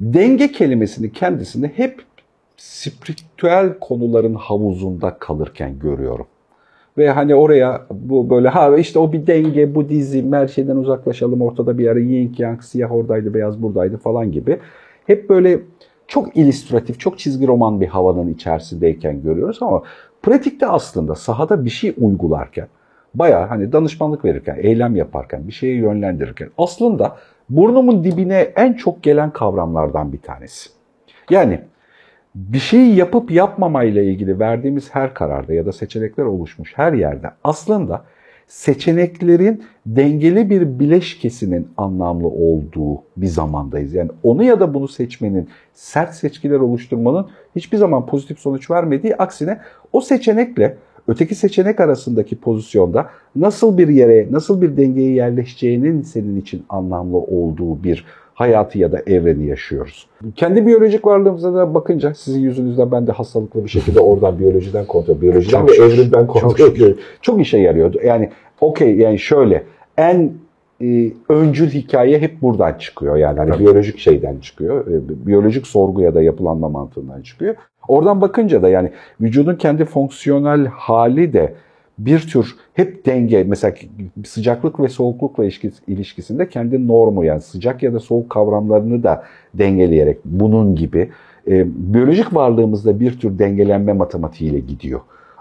denge kelimesini kendisini hep spiritüel konuların havuzunda kalırken görüyorum. Ve hani oraya bu böyle işte o bir denge, Budizm, her şeyden uzaklaşalım, ortada bir ara yin yang, siyah oradaydı, beyaz buradaydı falan gibi. Hep böyle çok illüstratif, çok çizgi roman bir havanın içerisindeyken görüyoruz ama pratikte aslında sahada bir şey uygularken, bayağı hani danışmanlık verirken, eylem yaparken, bir şeye yönlendirirken aslında burnumun dibine en çok gelen kavramlardan bir tanesi. Yani bir şeyi yapıp yapmamayla ilgili verdiğimiz her kararda ya da seçenekler oluşmuş her yerde aslında seçeneklerin dengeli bir bileşkesinin anlamlı olduğu bir zamandayız. Yani onu ya da bunu seçmenin, sert seçkiler oluşturmanın hiçbir zaman pozitif sonuç vermediği, aksine o seçenekle öteki seçenek arasındaki pozisyonda nasıl bir yere, nasıl bir dengeye yerleşeceğinin senin için anlamlı olduğu bir hayatı ya da evreni yaşıyoruz. Kendi biyolojik varlığımıza da bakınca, sizin yüzünüzden ben de hastalıklı bir şekilde oradan biyolojiden kontrol, biyolojiden ve evrimden kontrol ediyorum. Çok işe yarıyordu. Yani okey, yani şöyle en öncül hikaye hep buradan çıkıyor. Yani hani biyolojik şeyden çıkıyor. Biyolojik sorgu ya da yapılanma mantığından çıkıyor. Oradan bakınca da yani vücudun kendi fonksiyonel hali de bir tür hep denge, mesela sıcaklık ve soğuklukla ilişkisinde kendi normu, yani sıcak ya da soğuk kavramlarını da dengeleyerek, bunun gibi biyolojik varlığımızda bir tür dengelenme matematiğiyle gidiyor.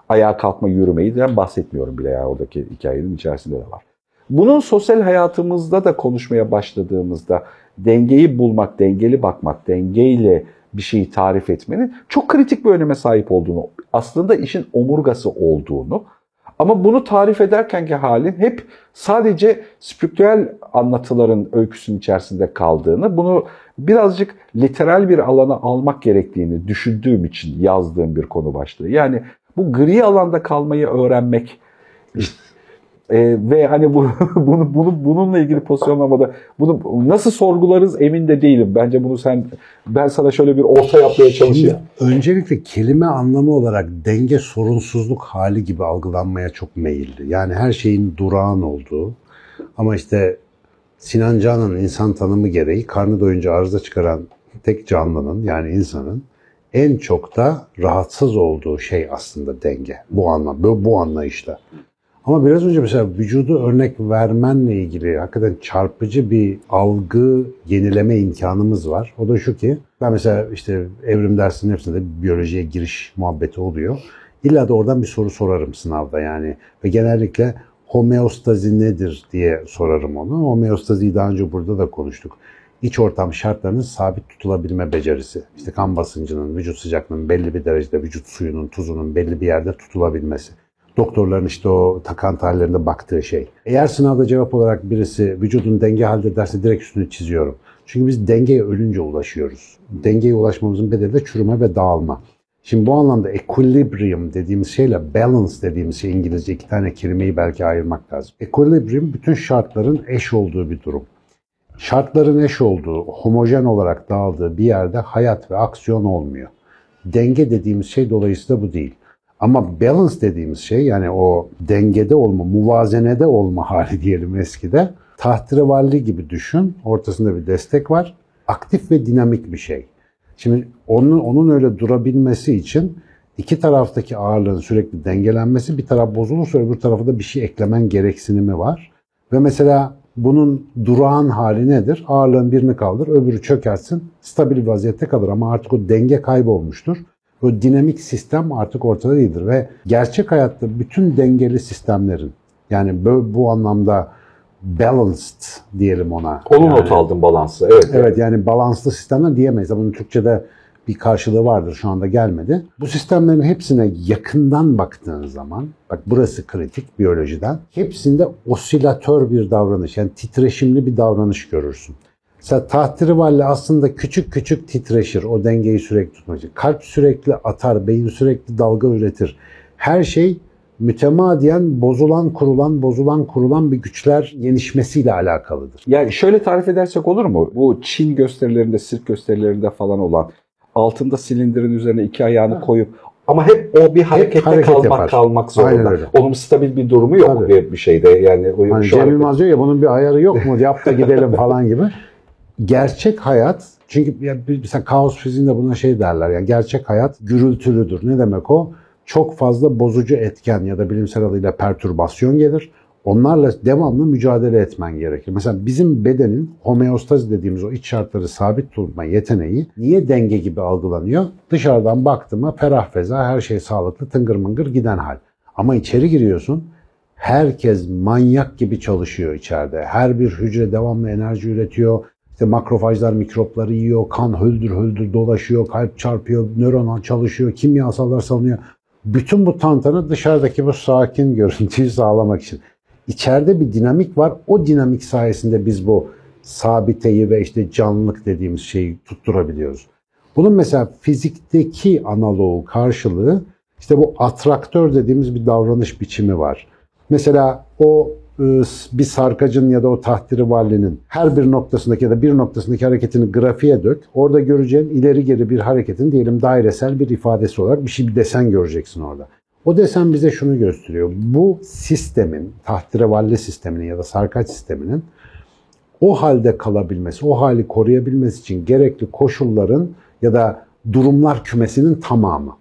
Ayağa kalkma, yürümeyden bahsetmiyorum bile, ya oradaki hikayenin içerisinde de var. Bunun sosyal hayatımızda da konuşmaya başladığımızda dengeyi bulmak, dengeli bakmak, dengeyle bir şeyi tarif etmenin çok kritik bir öneme sahip olduğunu, aslında işin omurgası olduğunu, ama bunu tarif ederkenki halin hep sadece spiritüel anlatıların öyküsünün içerisinde kaldığını, bunu birazcık literal bir alana almak gerektiğini düşündüğüm için yazdığım bir konu başlığı. Yani bu gri alanda kalmayı öğrenmek ve hani bununla ilgili pozisyonlamada bunu nasıl sorgularız emin de değilim. Bence bunu ben sana şöyle bir orta yapmaya çalışayım. Şimdi, öncelikle kelime anlamı olarak denge sorunsuzluk hali gibi algılanmaya çok meyilli. Yani her şeyin durağan olduğu, ama işte Sinan Canan'ın insan tanımı gereği karnı doyunca arıza çıkaran tek canlının, yani insanın en çok da rahatsız olduğu şey aslında denge. Bu anlayışla. Ama biraz önce mesela vücudu örnek vermenle ilgili hakikaten çarpıcı bir algı yenileme imkanımız var. O da şu ki, ben mesela işte evrim dersinin hepsinde biyolojiye giriş muhabbeti oluyor. İlla da oradan bir soru sorarım sınavda yani. Ve genellikle homeostazi nedir diye sorarım onu. Homeostaziyi daha önce burada da konuştuk. İç ortam şartlarının sabit tutulabilme becerisi. İşte kan basıncının, vücut sıcaklığının belli bir derecede, vücut suyunun, tuzunun belli bir yerde tutulabilmesi. Doktorların işte o takan tarihlerinde baktığı şey. Eğer sınavda cevap olarak birisi vücudun denge halde derse direkt üstünü çiziyorum. Çünkü biz dengeye ölünce ulaşıyoruz. Dengeye ulaşmamızın bedeli de çürüme ve dağılma. Şimdi bu anlamda equilibrium dediğimiz şeyle balance dediğimiz şey, İngilizce iki tane kelimeyi belki ayırmak lazım. Equilibrium bütün şartların eş olduğu bir durum. Şartların eş olduğu, homojen olarak dağıldığı bir yerde hayat ve aksiyon olmuyor. Denge dediğimiz şey dolayısıyla bu değil. Ama balance dediğimiz şey, yani o dengede olma, muvazenede olma hali diyelim eskide, tahterevalli gibi düşün, ortasında bir destek var, aktif ve dinamik bir şey. Şimdi onun öyle durabilmesi için iki taraftaki ağırlığın sürekli dengelenmesi, bir taraf bozulursa öbür tarafa da bir şey eklemen gereksinimi var. Ve mesela bunun durağan hali nedir? Ağırlığın birini kaldır, öbürü çökersin, stabil vaziyette kalır ama artık o denge kaybolmuştur. O dinamik sistem artık ortada değildir ve gerçek hayatta bütün dengeli sistemlerin, yani bu anlamda balanced diyelim ona. Onu not aldım, balansı. Evet, yani balanslı sistemler diyemeyiz. Bunun Türkçe'de bir karşılığı vardır, şu anda gelmedi. Bu sistemlerin hepsine yakından baktığın zaman, bak burası kritik biyolojiden, hepsinde osilatör bir davranış, yani titreşimli bir davranış görürsün. Mesela tahterevalli aslında küçük küçük titreşir o dengeyi sürekli tutmak için. Kalp sürekli atar, beyin sürekli dalga üretir. Her şey mütemadiyen bozulan, kurulan, bozulan, kurulan bir güçler yenişmesiyle alakalıdır. Yani şöyle tarif edersek olur mu? Bu Çin gösterilerinde, sirk gösterilerinde falan olan, altında silindirin üzerine iki ayağını koyup ama hep o bir harekette kalmak zorunda. Onun stabil bir durumu yok bir şeyde. Yani Cem Yılmaz diyor ya, bunun bir ayarı yok mu? Yap da gidelim falan gibi. gerçek hayat, çünkü ya mesela kaos fiziğinde buna şey derler ya, gerçek hayat gürültülüdür. Ne demek o? Çok fazla bozucu etken ya da bilimsel adıyla pertürbasyon gelir. Onlarla devamlı mücadele etmen gerekir. Mesela bizim bedenin homeostazi dediğimiz o iç şartları sabit tutma yeteneği niye denge gibi algılanıyor? Dışarıdan baktığıma ferah feza, her şey sağlıklı, tıngır mıngır giden hal. Ama içeri giriyorsun, herkes manyak gibi çalışıyor içeride. Her bir hücre devamlı enerji üretiyor. İşte makrofajlar mikropları yiyor, kan höldür höldür dolaşıyor, kalp çarpıyor, nöronal çalışıyor, kimyasallar salınıyor. Bütün bu tantana dışarıdaki bu sakin görüntüyü sağlamak için. İçeride bir dinamik var. O dinamik sayesinde biz bu sabiteyi ve işte canlılık dediğimiz şeyi tutturabiliyoruz. Bunun mesela fizikteki analoğu, karşılığı işte bu atraktör dediğimiz bir davranış biçimi var. Mesela o bir sarkacın ya da o tahterevalinin her bir noktasındaki ya da bir noktasındaki hareketini grafiğe dök. Orada göreceğin ileri geri bir hareketin diyelim dairesel bir ifadesi olarak bir şey, bir desen göreceksin orada. O desen bize şunu gösteriyor. Bu sistemin, tahterevalli sisteminin ya da sarkaç sisteminin o halde kalabilmesi, o hali koruyabilmesi için gerekli koşulların ya da durumlar kümesinin tamamı.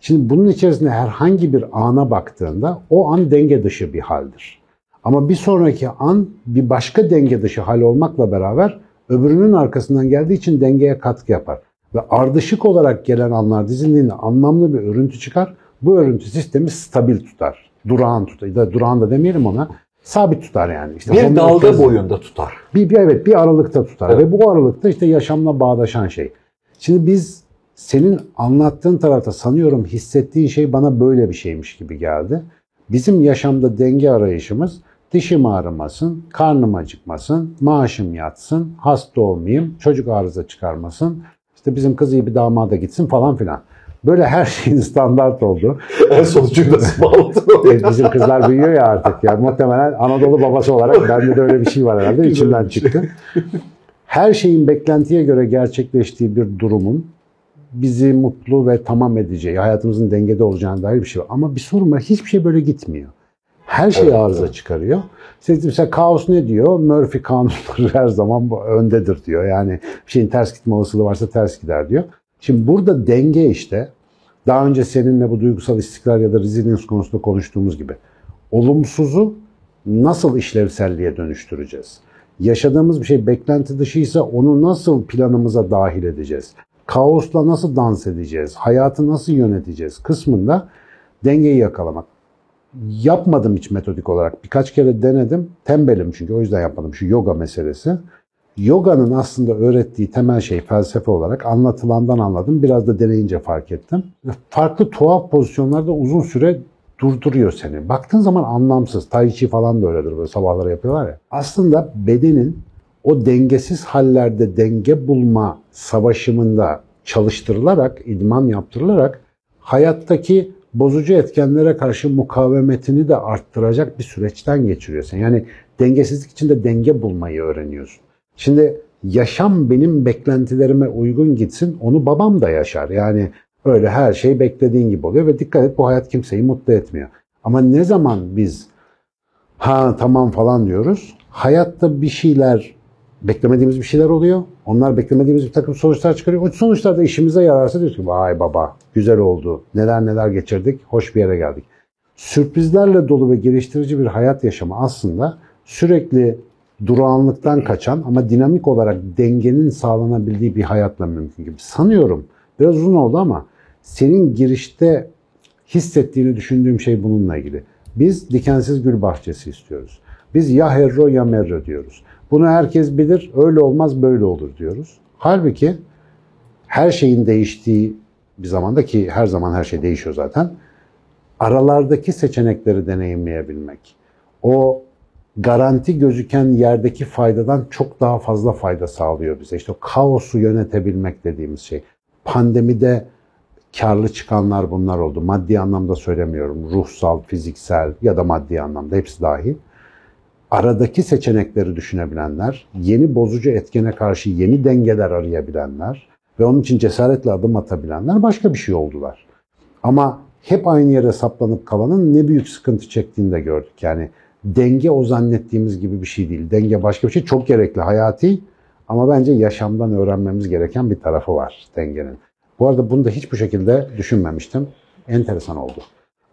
Şimdi bunun içerisinde herhangi bir ana baktığında o an denge dışı bir haldir. Ama bir sonraki an bir başka denge dışı hal olmakla beraber öbürünün arkasından geldiği için dengeye katkı yapar. Ve ardışık olarak gelen anlar dizildiğinde anlamlı bir örüntü çıkar. Bu örüntü sistemi stabil tutar. Durağan tutar. Durağan da demeyelim ona. Sabit tutar yani. İşte bir dalga boyunda tutar. Bir aralıkta tutar. Evet. Ve bu aralıkta işte yaşamla bağdaşan şey. Şimdi biz senin anlattığın tarafta sanıyorum hissettiğin şey bana böyle bir şeymiş gibi geldi. Bizim yaşamda denge arayışımız dişim ağrımasın, karnım acıkmasın, maaşım yatsın, hasta olmayayım, çocuk arıza çıkarmasın, işte bizim kız iyi bir damada gitsin falan filan. Böyle her şeyin standart oldu. En sonucunda smaltı. Bizim kızlar büyüyor ya artık. Yani muhtemelen Anadolu babası olarak bende de öyle bir şey var herhalde. İçimden çıktı. Her şeyin beklentiye göre gerçekleştiği bir durumun bizi mutlu ve tamam edeceği, hayatımızın dengede olacağına dair bir şey var. Ama bir sorun var. Hiçbir şey böyle gitmiyor. Her şey arıza çıkarıyor. Mesela kaos ne diyor? Murphy kanunları her zaman öndedir diyor. Yani bir şeyin ters gitme olasılığı varsa ters gider diyor. Şimdi burada denge işte. Daha önce seninle bu duygusal istikrar ya da resilience konusunda konuştuğumuz gibi olumsuzu nasıl işlevselliğe dönüştüreceğiz? Yaşadığımız bir şey beklenti dışıysa onu nasıl planımıza dahil edeceğiz? Kaosla nasıl dans edeceğiz? Hayatı nasıl yöneteceğiz? Kısmında dengeyi yakalamak. Yapmadım hiç metodik olarak. Birkaç kere denedim. Tembelim çünkü o yüzden yapmadım şu yoga meselesi. Yoga'nın aslında öğrettiği temel şey felsefe olarak anlatılandan anladım. Biraz da deneyince fark ettim. Farklı tuhaf pozisyonlarda uzun süre durduruyor seni. Baktığın zaman anlamsız. Tai Chi falan da öyledir, böyle sabahları yapıyorlar ya. Aslında bedenin o dengesiz hallerde denge bulma savaşımında çalıştırılarak, idman yaptırılarak hayattaki bozucu etkenlere karşı mukavemetini de arttıracak bir süreçten geçiriyorsun. Yani dengesizlik içinde denge bulmayı öğreniyorsun. Şimdi yaşam benim beklentilerime uygun gitsin, onu babam da yaşar. Yani öyle her şey beklediğin gibi oluyor ve dikkat et, bu hayat kimseyi mutlu etmiyor. Ama ne zaman biz ha tamam falan diyoruz, hayatta bir şeyler, beklemediğimiz bir şeyler oluyor. Onlar beklemediğimiz bir takım sonuçlar çıkarıyor. O sonuçlar da işimize yararsa diyoruz ki vay baba güzel oldu, neler neler geçirdik, hoş bir yere geldik. Sürprizlerle dolu ve geliştirici bir hayat yaşamı aslında sürekli durağanlıktan kaçan ama dinamik olarak dengenin sağlanabildiği bir hayatla mümkün gibi. Sanıyorum biraz uzun oldu ama senin girişte hissettiğini düşündüğüm şey bununla ilgili. Biz dikensiz gül bahçesi istiyoruz. Biz ya herro ya merro diyoruz. Bunu herkes bilir, öyle olmaz böyle olur diyoruz. Halbuki her şeyin değiştiği bir zamanda, ki her zaman her şey değişiyor zaten, aralardaki seçenekleri deneyimleyebilmek, o garanti gözüken yerdeki faydadan çok daha fazla fayda sağlıyor bize. İşte o kaosu yönetebilmek dediğimiz şey. Pandemide karlı çıkanlar bunlar oldu. Maddi anlamda söylemiyorum. Ruhsal, fiziksel ya da maddi anlamda hepsi dahil. Aradaki seçenekleri düşünebilenler, yeni bozucu etkene karşı yeni dengeler arayabilenler ve onun için cesaretle adım atabilenler başka bir şey oldular. Ama hep aynı yere saplanıp kalanın ne büyük sıkıntı çektiğini de gördük. Yani denge o zannettiğimiz gibi bir şey değil. Denge başka bir şey. Çok gerekli, hayati Ama bence yaşamdan öğrenmemiz gereken bir tarafı var dengenin. Bu arada bunu da hiç bu şekilde düşünmemiştim. Enteresan oldu.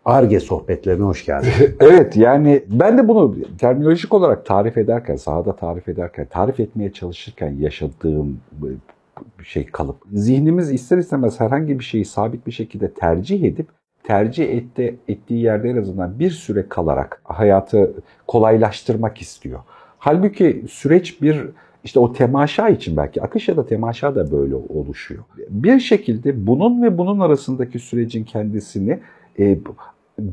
Ar-Ge sohbetlerine hoş geldin. Evet, yani ben de bunu terminolojik olarak tarif ederken, sahada tarif ederken, tarif etmeye çalışırken yaşadığım şey kalıp. Zihnimiz ister istemez herhangi bir şeyi sabit bir şekilde tercih edip, tercih ettiği yerde en azından bir süre kalarak hayatı kolaylaştırmak istiyor. Halbuki süreç bir, işte o temaşa için belki, akış ya da temaşa da böyle oluşuyor. Bir şekilde bunun ve bunun arasındaki sürecin kendisini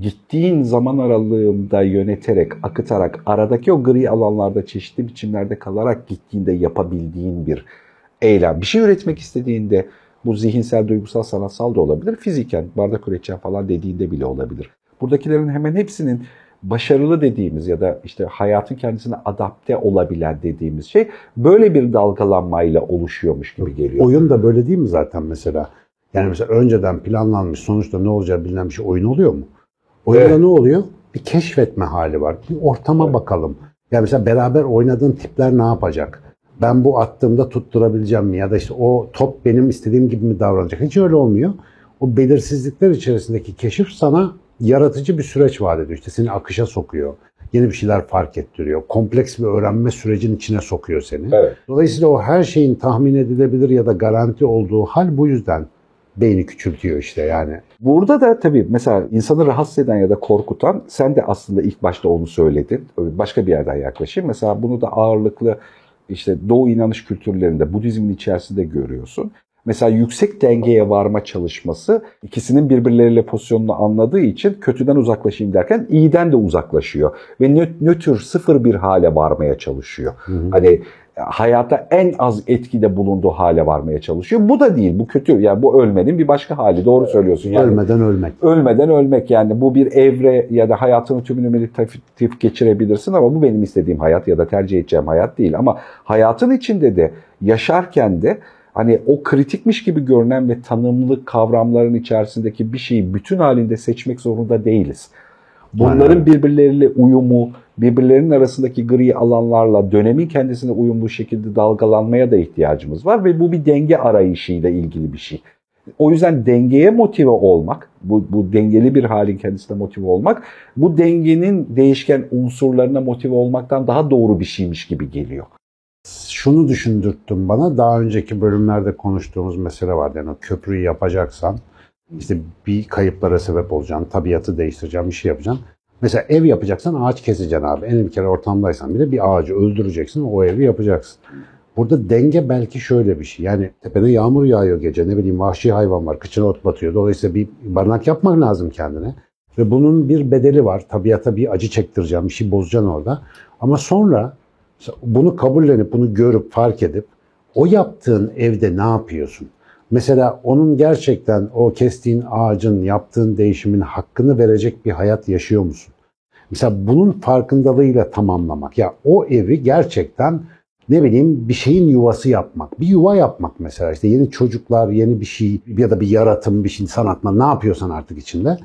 gittiğin zaman aralığında yöneterek, akıtarak, aradaki o gri alanlarda çeşitli biçimlerde kalarak gittiğinde yapabildiğin bir eylem. Bir şey üretmek istediğinde, bu zihinsel, duygusal, sanatsal da olabilir, fiziken, bardak üreteceğim falan dediğinde bile olabilir. Buradakilerin hemen hepsinin başarılı dediğimiz ya da işte hayatın kendisine adapte olabilen dediğimiz şey böyle bir dalgalanmayla oluşuyormuş gibi geliyor. Oyun da böyle değil mi zaten mesela? Yani mesela önceden planlanmış, sonuçta ne olacağı bilinen bir şey oyun oluyor mu? Oyunda evet. Ne oluyor? Bir keşfetme hali var. Bir ortama evet. Bakalım. Ya mesela beraber oynadığın tipler ne yapacak? Ben bu attığımda tutturabileceğim mi? Ya da işte o top benim istediğim gibi mi davranacak? Hiç öyle olmuyor. O belirsizlikler içerisindeki keşif sana yaratıcı bir süreç vaat ediyor. İşte seni akışa sokuyor. Yeni bir şeyler fark ettiriyor. Kompleks bir öğrenme sürecinin içine sokuyor seni. Evet. Dolayısıyla o her şeyin tahmin edilebilir ya da garanti olduğu hal bu yüzden beyni küçültüyor işte yani. Burada da tabii mesela insanı rahatsız eden ya da korkutan, sen de aslında ilk başta onu söyledin. Başka bir yerden yaklaşayım. Mesela bunu da ağırlıklı işte Doğu inanış kültürlerinde, Budizmin içerisinde görüyorsun. Mesela yüksek dengeye varma çalışması, ikisinin birbirleriyle pozisyonunu anladığı için kötüden uzaklaşayım derken iyiden de uzaklaşıyor. Ve nötr, sıfır bir hale varmaya çalışıyor. Hı hı. Hani hayata en az etkide bulunduğu hale varmaya çalışıyor. Bu da değil, bu kötü. Yani bu ölmenin bir başka hali. Doğru söylüyorsun. Yani, ölmeden ölmek. Ölmeden ölmek. Yani bu bir evre ya da hayatının tümünü meditatif geçirebilirsin ama bu benim istediğim hayat ya da tercih edeceğim hayat değil. Ama hayatın içinde de, yaşarken de hani o kritikmiş gibi görünen ve tanımlı kavramların içerisindeki bir şeyi bütün halinde seçmek zorunda değiliz. Bunların yani birbirleriyle uyumu, birbirlerinin arasındaki gri alanlarla dönemin kendisine uyumlu şekilde dalgalanmaya da ihtiyacımız var ve bu bir denge arayışıyla ilgili bir şey. O yüzden dengeye motive olmak, bu dengeli bir halin kendisine motive olmak, bu dengenin değişken unsurlarına motive olmaktan daha doğru bir şeymiş gibi geliyor. Şunu düşündürttün bana, daha önceki bölümlerde konuştuğumuz mesele vardı. Yani köprüyü yapacaksan, işte bir kayıplara sebep olacaksın, tabiatı değiştireceğim, bir şey yapacaksın. Mesela ev yapacaksan ağaç keseceksin abi. En bir kere ortamdaysan bile bir ağacı öldüreceksin, o evi yapacaksın. Burada denge belki şöyle bir şey. Yani tepene yağmur yağıyor gece, ne bileyim vahşi hayvan var, kıçına ot batıyor. Dolayısıyla bir barınak yapmak lazım kendine. Ve bunun bir bedeli var. Tabiata bir acı çektireceğim, bir şey bozacaksın orada. Ama sonra bunu kabullenip, bunu görüp, fark edip o yaptığın evde ne yapıyorsun? Mesela onun gerçekten o kestiğin ağacın, yaptığın değişimin hakkını verecek bir hayat yaşıyor musun? Mesela bunun farkındalığıyla tamamlamak. Ya o evi gerçekten ne bileyim bir şeyin yuvası yapmak. Bir yuva yapmak mesela, işte yeni çocuklar, yeni bir şey ya da bir yaratım, bir şey, sanatma, ne yapıyorsan artık içinde.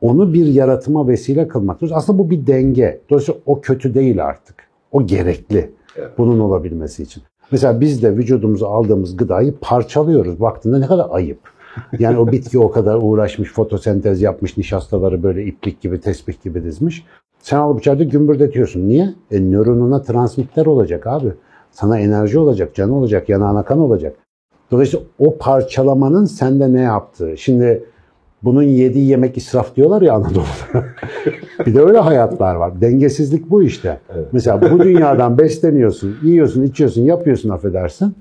Onu bir yaratıma vesile kılmak. Aslında bu bir denge. Dolayısıyla o kötü değil artık. O gerekli. Evet. Bunun olabilmesi için. Mesela biz de vücudumuza aldığımız gıdayı parçalıyoruz. Baktığında ne kadar ayıp. Yani o bitki o kadar uğraşmış, fotosentez yapmış, nişastaları böyle iplik gibi, tesbih gibi dizmiş. Sen alıp içeride gümbürdetiyorsun. Niye? Nöronuna transmitter olacak abi. Sana enerji olacak, can olacak, yanağına kan olacak. Dolayısıyla o parçalamanın sende ne yaptığı. Şimdi bunun yediği yemek israf diyorlar ya Anadolu'da. Bir de öyle hayatlar var. Dengesizlik bu işte. Evet. Mesela bu dünyadan besleniyorsun, yiyorsun, içiyorsun, yapıyorsun, affedersin.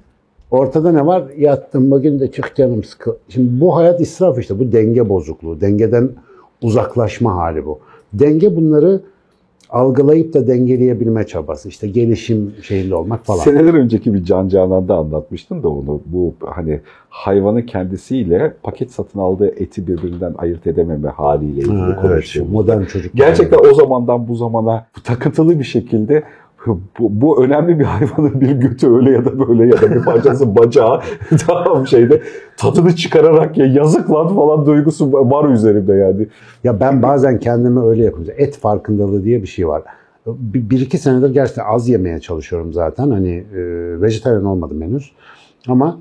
Ortada ne var? Yattım bugün de, çık canım sıkı. Şimdi bu hayat israf işte. Bu denge bozukluğu. Dengeden uzaklaşma hali bu. Denge bunları algılayıp da dengeleyebilme çabası. İşte gelişim şeyinde olmak falan. Seneler önceki bir Can Canan'da anlatmıştın da onu. Bu hani hayvanın kendisiyle paket satın aldığı eti birbirinden ayırt edememe haliyle ilgili konuşuyor. Evet, modern çocuk. Gerçekten o zamandan bu zamana takıntılı bir şekilde bu önemli bir hayvanın bir götü öyle ya da böyle ya da bir parçası bacağı tamam şeyde tadını çıkararak ya yazık lan falan duygusu var üzerimde yani. Ya ben bazen kendime öyle yapıyorum. Et farkındalığı diye bir şey var. Bir iki senedir gerçekten az yemeye çalışıyorum zaten. Hani vejetaryen olmadım henüz. Ama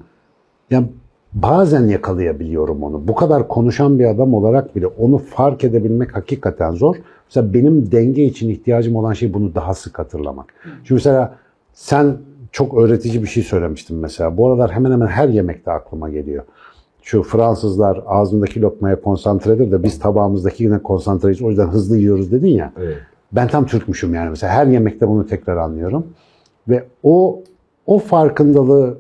ya bazen yakalayabiliyorum onu. Bu kadar konuşan bir adam olarak bile onu fark edebilmek hakikaten zor. Mesela benim denge için ihtiyacım olan şey bunu daha sık hatırlamak. Çünkü mesela sen çok öğretici bir şey söylemiştin mesela. Bu aralar hemen hemen her yemekte aklıma geliyor. Şu Fransızlar ağzındaki lokmaya konsantredir de biz tabağımızdaki yine konsantreyiz. O yüzden hızlı yiyoruz dedin ya. Evet. Ben tam Türkmüşüm yani mesela. Her yemekte bunu tekrar anlıyorum. Ve o farkındalığı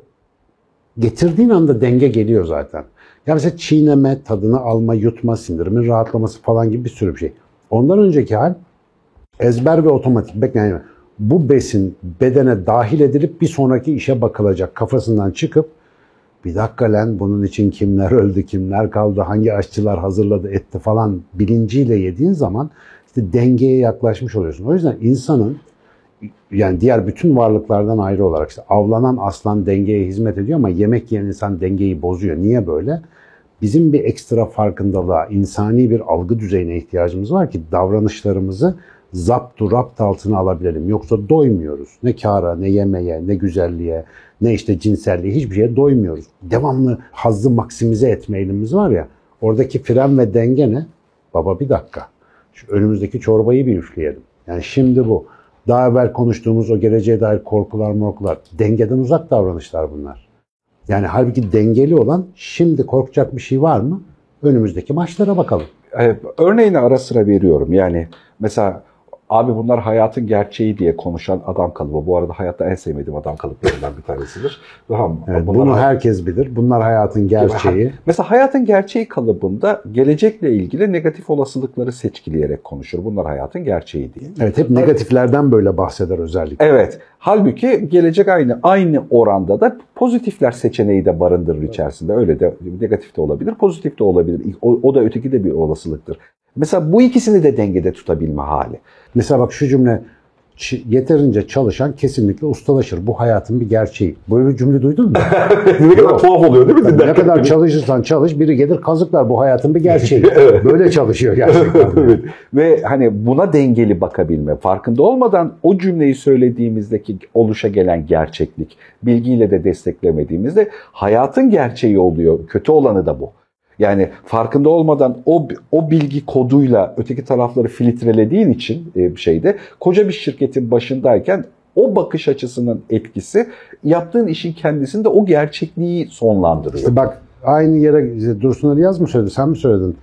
getirdiğin anda denge geliyor zaten. Ya mesela çiğneme, tadını alma, yutma, sindirimin rahatlaması falan gibi bir sürü bir şey. Ondan önceki hal ezber ve otomatik. Yani bu besin bedene dahil edilip bir sonraki işe bakılacak kafasından çıkıp bir dakika lan bunun için kimler öldü, kimler kaldı, hangi aşçılar hazırladı, etti falan bilinciyle yediğin zaman işte dengeye yaklaşmış oluyorsun. O yüzden insanın yani diğer bütün varlıklardan ayrı olarak işte avlanan aslan dengeye hizmet ediyor ama yemek yiyen insan dengeyi bozuyor. Niye böyle? Bizim bir ekstra farkındalığa, insani bir algı düzeyine ihtiyacımız var ki davranışlarımızı zaptu rapt altına alabilelim. Yoksa doymuyoruz. Ne kâra, ne yemeye, ne güzelliğe, ne işte cinselliğe, hiçbir şeye doymuyoruz. Devamlı hazzı maksimize etme eğilimimiz var ya, oradaki fren ve denge ne? Baba bir dakika, şu önümüzdeki çorbayı bir üfleyelim. Yani şimdi bu. Daha evvel konuştuğumuz o geleceğe dair korkular, dengeden uzak davranışlar bunlar. Yani halbuki dengeli olan şimdi korkacak bir şey var mı? Önümüzdeki maçlara bakalım. Örneğini ara sıra veriyorum. Yani mesela abi bunlar hayatın gerçeği diye konuşan adam kalıbı. Bu arada hayatta en sevmediğim adam kalıplarından bir tanesidir. Evet, bunu herkes bilir. Bunlar hayatın gerçeği. Mesela hayatın gerçeği kalıbında gelecekle ilgili negatif olasılıkları seçkileyerek konuşur. Bunlar hayatın gerçeği diye. Evet, hep negatiflerden böyle bahseder özellikle. Evet. Halbuki gelecek aynı oranda da pozitifler seçeneği de barındırır içerisinde. Öyle de negatif de olabilir, pozitif de olabilir. O da öteki de bir olasılıktır. Mesela bu ikisini de dengede tutabilme hali. Mesela bak şu cümle, yeterince çalışan kesinlikle ustalaşır. Bu hayatın bir gerçeği. Böyle bir cümle duydun mu? Ne kadar tuhaf oluyor değil mi? Yani ne kadar çalışırsan çalış, biri gelir kazıklar. Bu hayatın bir gerçeği. Evet. Böyle çalışıyor gerçekten. Evet. Ve hani buna dengeli bakabilme. Farkında olmadan o cümleyi söylediğimizdeki oluşa gelen gerçeklik, bilgiyle de desteklemediğimizde hayatın gerçeği oluyor. Kötü olanı da bu. Yani farkında olmadan o bilgi koduyla öteki tarafları filtrelediğin için koca bir şirketin başındayken o bakış açısının etkisi yaptığın işin kendisinde o gerçekliği sonlandırıyor. İşte bak aynı yere Dursun Ali Yaz mı söyledi, sen mi söyledin?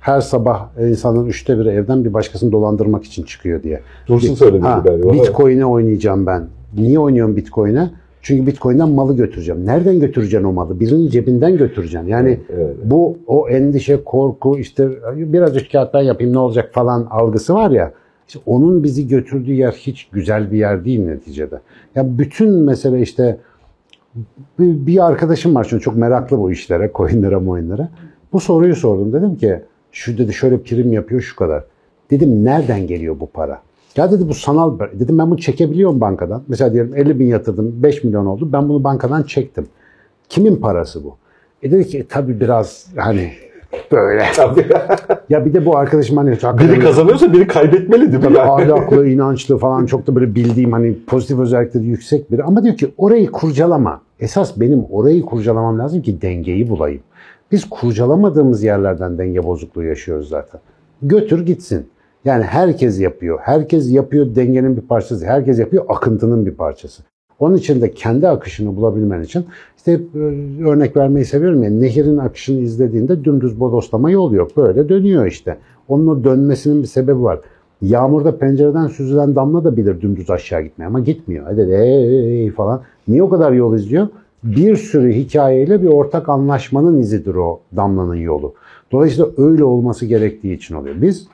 Her sabah insanın 3'te 1'i evden bir başkasını dolandırmak için çıkıyor diye. Dursun söyledi. Bitcoin'e oynayacağım ben. Niye oynuyorum Bitcoin'e? Çünkü Bitcoin'den malı götüreceğim. Nereden götüreceksin o malı? Birinin cebinden götüreceksin. Yani evet. Bu o endişe, korku, işte birazcık kağıttan yapayım ne olacak falan algısı var ya. İşte onun bizi götürdüğü yer hiç güzel bir yer değil neticede. Ya bütün mesele işte bir arkadaşım var şimdi çok meraklı bu işlere, coinlere. Bu soruyu sordum. Dedim ki şu dedi şöyle prim yapıyor şu kadar. Dedim nereden geliyor bu para? Ya dedi bu sanal, dedim ben bunu çekebiliyorum bankadan. Mesela diyelim 50.000 yatırdım, 5 milyon oldu. Ben bunu bankadan çektim. Kimin parası bu? Dedi ki tabii biraz hani böyle. Ya bir de bu arkadaşım hani... Biri kazanıyorsa biri kaybetmeli değil mi? Yani? Ahlaklı, inançlı falan çok da böyle bildiğim hani pozitif özellikleri yüksek biri. Ama diyor ki orayı kurcalama. Esas benim orayı kurcalamam lazım ki dengeyi bulayım. Biz kurcalamadığımız yerlerden denge bozukluğu yaşıyoruz zaten. Götür gitsin. Yani herkes yapıyor. Herkes yapıyor dengenin bir parçası. Herkes yapıyor akıntının bir parçası. Onun için de kendi akışını bulabilmen için işte hep örnek vermeyi seviyorum ya. Nehirin akışını izlediğinde dümdüz bodoslama yol yok. Böyle dönüyor işte. Onun o dönmesinin bir sebebi var. Yağmurda pencereden süzülen damla da bilir dümdüz aşağı gitmeye ama gitmiyor. Hadi falan. Niye o kadar yol izliyor? Bir sürü hikayeyle bir ortak anlaşmanın izidir o damlanın yolu. Dolayısıyla öyle olması gerektiği için oluyor. Biz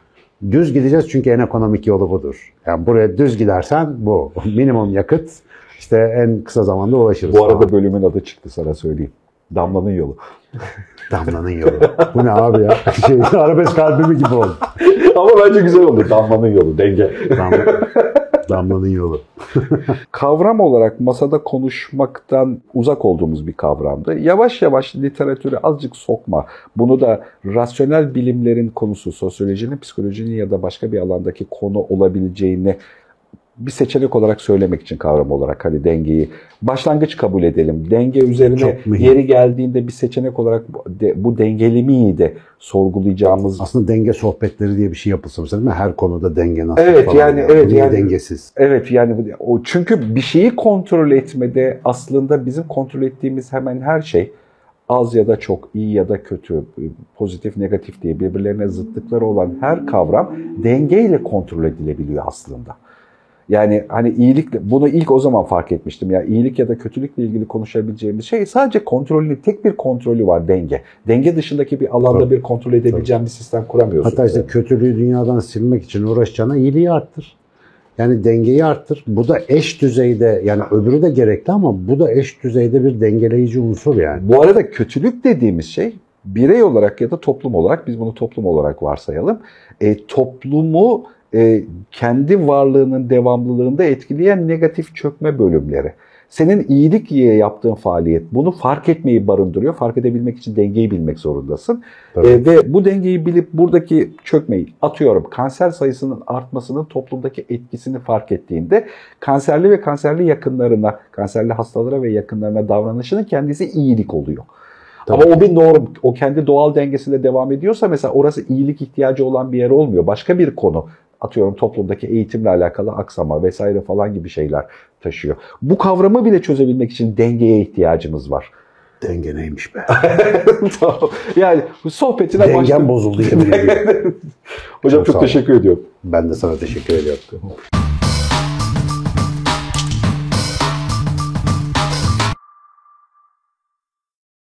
düz gideceğiz çünkü en ekonomik yolu budur. Yani buraya düz gidersen bu. Minimum yakıt işte en kısa zamanda ulaşırız. Bu arada falan. Bölümün adı çıktı sana söyleyeyim. Damlanın yolu. Damlanın yolu. Bu ne abi ya? Arabesk albümü gibi oldu. Ama bence güzel oldu. Damlanın yolu. Denge. Damlanın yolu. Kavram olarak masada konuşmaktan uzak olduğumuz bir kavramdı. Yavaş yavaş literatüre azıcık sokma. Bunu da rasyonel bilimlerin konusu, sosyolojinin, psikolojinin ya da başka bir alandaki konu olabileceğini bir seçenek olarak söylemek için kavram olarak hani dengeyi başlangıç kabul edelim. Denge üzerine yeri geldiğinde bir seçenek olarak bu dengeli miyi de sorgulayacağımız. Aslında denge sohbetleri diye bir şey yapılsa mesela her konuda denge nasıl evet, falan. Yani, evet yani dengesiz. Evet yani o çünkü bir şeyi kontrol etmede aslında bizim kontrol ettiğimiz hemen her şey az ya da çok, iyi ya da kötü, pozitif, negatif diye birbirlerine zıtlıkları olan her kavram dengeyle kontrol edilebiliyor aslında. Yani hani iyilikle, bunu ilk o zaman fark etmiştim. Yani iyilik ya da kötülükle ilgili konuşabileceğimiz şey sadece kontrolünün tek bir kontrolü var, denge. Denge dışındaki bir alanda tabii, bir kontrol edebileceğim tabii. Bir sistem kuramıyorsun. Hatta işte kötülüğü dünyadan silmek için uğraşacağına iyiliği arttır. Yani dengeyi arttır. Bu da eş düzeyde, yani öbürü de gerekli ama bu da eş düzeyde bir dengeleyici unsur yani. Bu arada kötülük dediğimiz şey birey olarak ya da toplum olarak, biz bunu toplum olarak varsayalım, toplumu kendi varlığının devamlılığında etkileyen negatif çökme bölümleri. Senin iyilik diye yaptığın faaliyet bunu fark etmeyi barındırıyor. Fark edebilmek için dengeyi bilmek zorundasın. Ve bu dengeyi bilip buradaki çökmeyi, atıyorum kanser sayısının artmasının toplumdaki etkisini fark ettiğinde kanserli ve kanserli yakınlarına, kanserli hastalara ve yakınlarına davranışının kendisi iyilik oluyor. Tabii. Ama o bir norm, o kendi doğal dengesinde devam ediyorsa mesela orası iyilik ihtiyacı olan bir yer olmuyor. Başka bir konu. Atıyorum toplumdaki eğitimle alakalı aksama vesaire falan gibi şeyler taşıyor. Bu kavramı bile çözebilmek için dengeye ihtiyacımız var. Denge neymiş be? Tamam. Yani sohbetine başladım. Dengem bozuldu. Hocam çok teşekkür ediyorum. Ben de sana teşekkür ediyorum.